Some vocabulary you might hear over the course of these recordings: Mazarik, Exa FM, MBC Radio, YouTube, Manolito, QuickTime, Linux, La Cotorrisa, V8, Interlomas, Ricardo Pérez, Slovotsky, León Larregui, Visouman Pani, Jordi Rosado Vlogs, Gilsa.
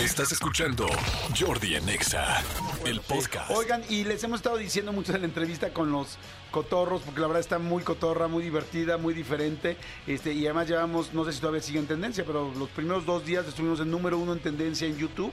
Estás escuchando Jordi en Exa, el podcast. Oigan, y les hemos estado diciendo mucho en la entrevista con los cotorros, porque la verdad está muy cotorra, muy divertida, muy diferente. Y además llevamos, no sé si todavía sigue en tendencia, pero los primeros 2 días estuvimos en número 1 en tendencia en YouTube.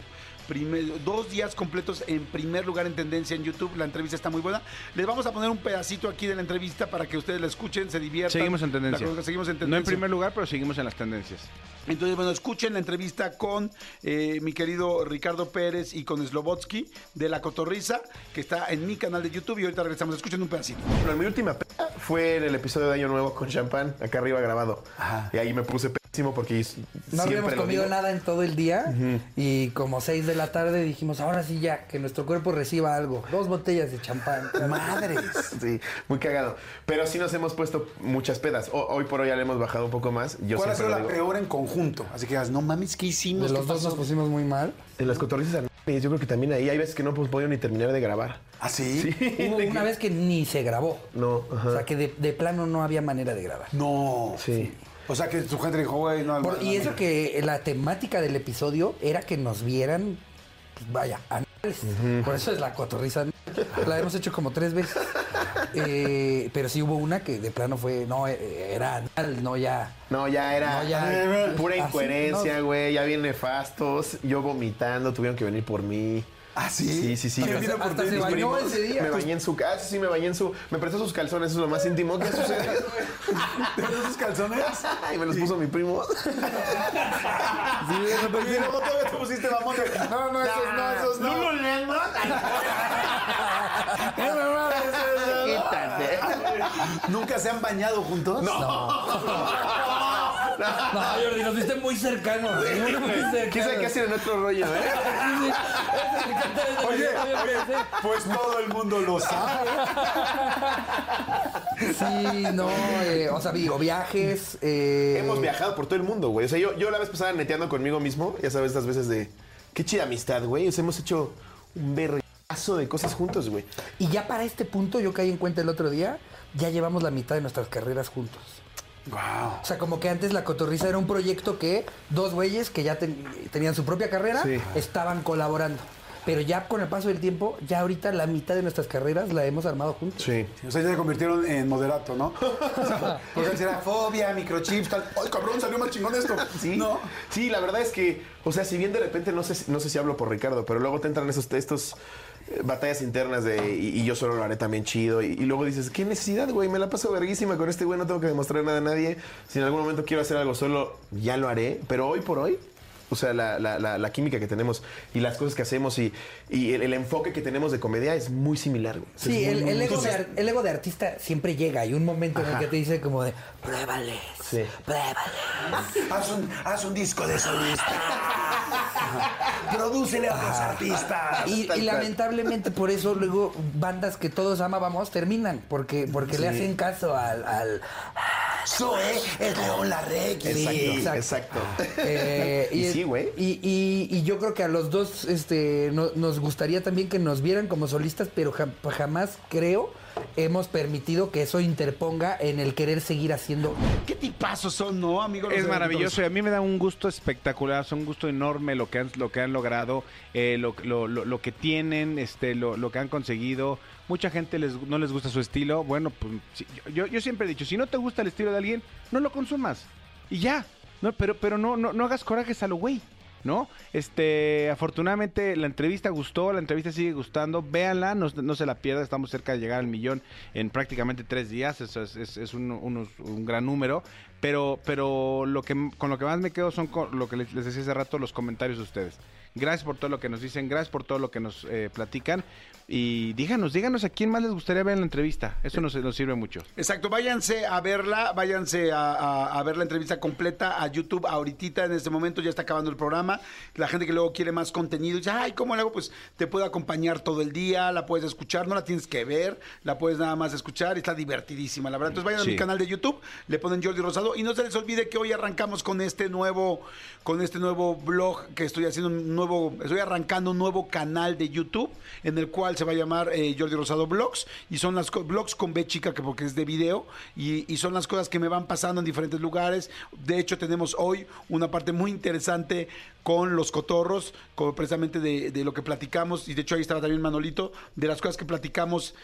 2 días completos en primer lugar en tendencia en YouTube. La entrevista está muy buena. Les vamos a poner un pedacito aquí de la entrevista para que ustedes la escuchen, se diviertan. Seguimos en tendencia. Seguimos en tendencia. No en primer lugar, pero seguimos en las tendencias. Entonces, bueno, escuchen la entrevista con mi querido Ricardo Pérez y con Slovotsky de La Cotorrisa, que está en mi canal de YouTube, y ahorita regresamos. Escuchen un pedacito. Pero mi última peda fue en el episodio de Año Nuevo con champán, acá arriba grabado. Ajá. Y ahí me puse pésimo porque no habíamos comido nada en todo el día. Y como 6 de la tarde dijimos, ahora sí ya, que nuestro cuerpo reciba algo. 2 botellas de champán. ¡Madres! Sí, muy cagado. Pero sí nos hemos puesto muchas pedas. Hoy por hoy ya le hemos bajado un poco más. Yo ¿cuál ha sido la peor en conjunto? Así que digas, no mames, ¿qué hicimos? De los dos nos pusimos muy mal. En Las Cotorrisas, yo creo que también ahí hay veces que no hemos podido ni terminar de grabar. ¿Ah, sí? Sí. Hubo una vez que ni se grabó. No. Ajá. O sea, que de plano no había manera de grabar. No. Sí. O sea, que su gente dijo, güey, no... Y eso que la temática del episodio era que nos vieran, pues vaya, anales. Por eso es La Cotorrisa. La hemos hecho como 3 veces. Pero sí hubo una que de plano fue, no, era anal, no ya... No, ya era, no, ya, pura incoherencia, güey, no, ya bien nefastos. Yo vomitando, tuvieron que venir por mí. Ah, sí, sí. Yo vine por mis primos. Ese día. Me bañé en su casa, sí, me prestó sus calzones, eso es lo más íntimo. ¿Qué sucede? ¿Te prestó sus calzones? Y me los puso mi primo. Sí, eso también. Y luego todavía te pusiste mamón. No, esos no, esos no. No lo lean, quítate. ¿Nunca se han bañado juntos? No. No, Jordi, nos viste muy cercanos. Quizá que hacen en otro rollo, ¿eh? Sí. Oye, pues todo el mundo lo sabe. Sí, no, o sea, digo, viajes... Hemos viajado por todo el mundo, güey. O sea, yo la vez pasada neteando conmigo mismo, ya sabes, estas veces de... Qué chida amistad, güey. O sea, hemos hecho un berreazo de cosas juntos, güey. Y ya para este punto, yo caí en cuenta el otro día, ya llevamos la mitad de nuestras carreras juntos. Wow. O sea, como que antes La Cotorrisa era un proyecto que 2 güeyes que ya tenían su propia carrera, sí, estaban colaborando. Pero ya con el paso del tiempo, ya ahorita la mitad de nuestras carreras la hemos armado juntos. Sí. O sea, ya se convirtieron en moderato, ¿no? O sea, porque era fobia, microchips, tal. ¡Ay, cabrón, salió más chingón esto! Sí, ¿no? Sí, la verdad es que, o sea, si bien de repente, no sé si hablo por Ricardo, pero luego te entran estos batallas internas de y yo solo lo haré también chido. Y luego dices, ¿qué necesidad, güey? Me la paso verguísima con este güey, no tengo que demostrar nada a nadie. Si en algún momento quiero hacer algo solo, ya lo haré. Pero hoy por hoy... O sea, la química que tenemos y las cosas que hacemos y el enfoque que tenemos de comedia es muy similar. Güey. Sí, muy, el ego de artista siempre llega. Hay un momento, ajá, en el que te dice como de, pruébales, sí, pruébales. Haz un disco de solista. Prodúcele a otros artistas. Y lamentablemente por eso luego bandas que todos amábamos terminan. Porque sí, le hacen caso al es León Larregui. Exacto. Y sí, güey. Y yo creo que a los dos nos gustaría también que nos vieran como solistas, pero jamás creo hemos permitido que eso interponga en el querer seguir haciendo. ¿Qué tipazos son, no, amigos? Es maravilloso y a mí me da un gusto espectacular, es un gusto enorme lo que han logrado, lo que tienen, lo que han conseguido. Mucha gente no les gusta su estilo. Bueno, pues yo siempre he dicho, si no te gusta el estilo de alguien, no lo consumas y ya. No, pero no hagas corajes a lo güey, ¿no? Afortunadamente la entrevista gustó, la entrevista sigue gustando, véanla, no se la pierda, estamos cerca de llegar al 1,000,000 en prácticamente 3 días, eso es un gran número, pero con lo que más me quedo son con lo que les decía hace rato, los comentarios de ustedes. Gracias por todo lo que nos dicen, gracias por todo lo que nos platican. Y díganos a quién más les gustaría ver en la entrevista. Eso nos sirve mucho. Exacto, váyanse a verla, váyanse a ver la entrevista completa a YouTube ahorita, en este momento, ya está acabando el programa. La gente que luego quiere más contenido, dice, ay, ¿cómo le hago? Pues te puede acompañar todo el día, la puedes escuchar, no la tienes que ver, la puedes nada más escuchar, está divertidísima, la verdad. Entonces vayan, sí, a mi canal de YouTube, le ponen Jordi Rosado, y no se les olvide que hoy arrancamos con este nuevo blog que estoy haciendo, estoy arrancando un nuevo canal de YouTube en el cual se va a llamar Jordi Rosado Vlogs, y son las vlogs con B chica, que porque es de video, y son las cosas que me van pasando en diferentes lugares. De hecho, tenemos hoy una parte muy interesante con los cotorros, como precisamente de lo que platicamos, y de hecho ahí estaba también Manolito, de las cosas que platicamos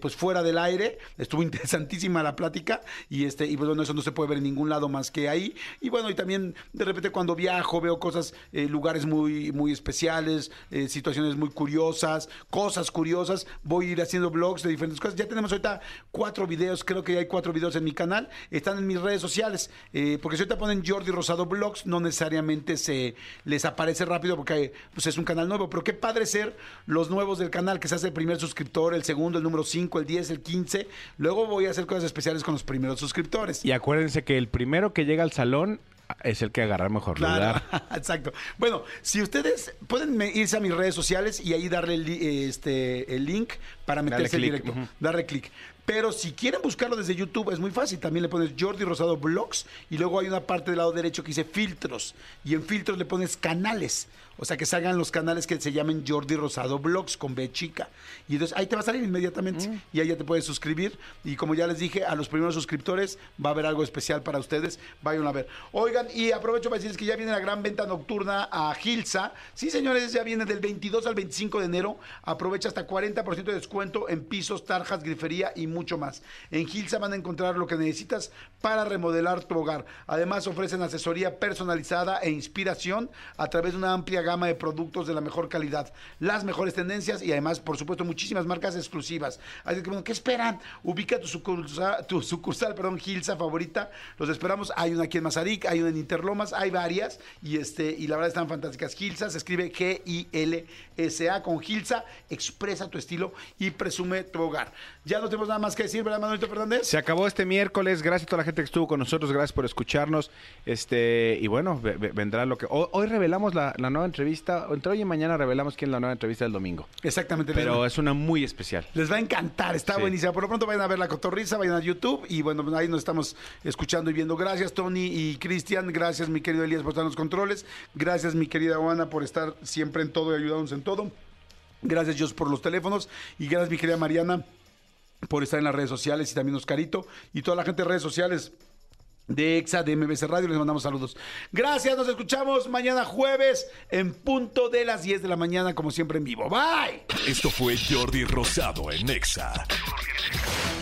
pues fuera del aire. Estuvo interesantísima la plática, y pues bueno, eso no se puede ver en ningún lado más que ahí. Y bueno, y también de repente cuando viajo veo cosas, lugares muy, muy especiales, situaciones muy curiosas, cosas curiosas. Voy a ir haciendo vlogs de diferentes cosas. Ya tenemos ahorita 4 videos, creo que ya hay 4 videos en mi canal, están en mis redes sociales, porque si ahorita ponen Jordi Rosado Vlogs, no necesariamente se les aparece rápido, porque pues es un canal nuevo. Pero qué padre ser los nuevos del canal, que se hace el primer suscriptor, el segundo, el número 5, el 10, el 15. Luego voy a hacer cosas especiales con los primeros suscriptores. Y acuérdense que el primero que llega al salón es el que agarra mejor lugar. Exacto. Bueno, si ustedes pueden irse a mis redes sociales y ahí darle el link para meterse en directo. Uh-huh. Darle clic. Pero si quieren buscarlo desde YouTube, es muy fácil. También le pones Jordi Rosado Vlogs y luego hay una parte del lado derecho que dice filtros. Y en filtros le pones canales. O sea, que salgan los canales que se llamen Jordi Rosado Vlogs con B chica. Y entonces ahí te va a salir inmediatamente. Y ahí ya te puedes suscribir. Y como ya les dije, a los primeros suscriptores va a haber algo especial para ustedes. Vayan a ver. Oigan, y aprovecho para decirles que ya viene la gran venta nocturna a Gilsa. Sí, señores, ya viene del 22 al 25 de enero. Aprovecha hasta 40% de descuento en pisos, tarjas, grifería y mucho más. En Gilsa van a encontrar lo que necesitas para remodelar tu hogar. Además, ofrecen asesoría personalizada e inspiración a través de una amplia gama de productos de la mejor calidad, las mejores tendencias y además, por supuesto, muchísimas marcas exclusivas. Así que, bueno, ¿qué esperan? Ubica tu sucursal, Gilsa favorita. Los esperamos. Hay una aquí en Mazarik, hay una en Interlomas, hay varias y la verdad están fantásticas. Gilsa se escribe Gilsa. Con Gilsa expresa tu estilo y presume tu hogar. Ya no tenemos nada más que decir, ¿verdad, Manolito Fernández? Se acabó este miércoles. Gracias a toda la gente que estuvo con nosotros. Gracias por escucharnos. Y bueno, vendrá lo que... Hoy revelamos la nueva entrevista. Entre hoy y mañana revelamos quién es la nueva entrevista del domingo. Exactamente. Pero es una muy especial. Les va a encantar. Está buenísima. Por lo pronto vayan a ver La Cotorrisa, vayan a YouTube. Y bueno, ahí nos estamos escuchando y viendo. Gracias, Tony y Cristian. Gracias, mi querido Elías, por estar en los controles. Gracias, mi querida Juana, por estar siempre en todo y ayudarnos en todo. Gracias, Dios, por los teléfonos. Y gracias, mi querida Mariana, por estar en las redes sociales, y también Oscarito y toda la gente de redes sociales de Exa, de MBC Radio, les mandamos saludos. Gracias, nos escuchamos mañana jueves en punto de las 10 de la mañana, como siempre en vivo. Bye. Esto fue Jordi Rosado en Exa.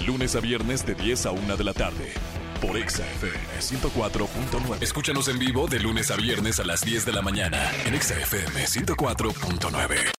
Lunes a viernes de 10 a 1 de la tarde por Exa FM 104.9. Escúchanos en vivo de lunes a viernes a las 10 de la mañana en Exa FM 104.9.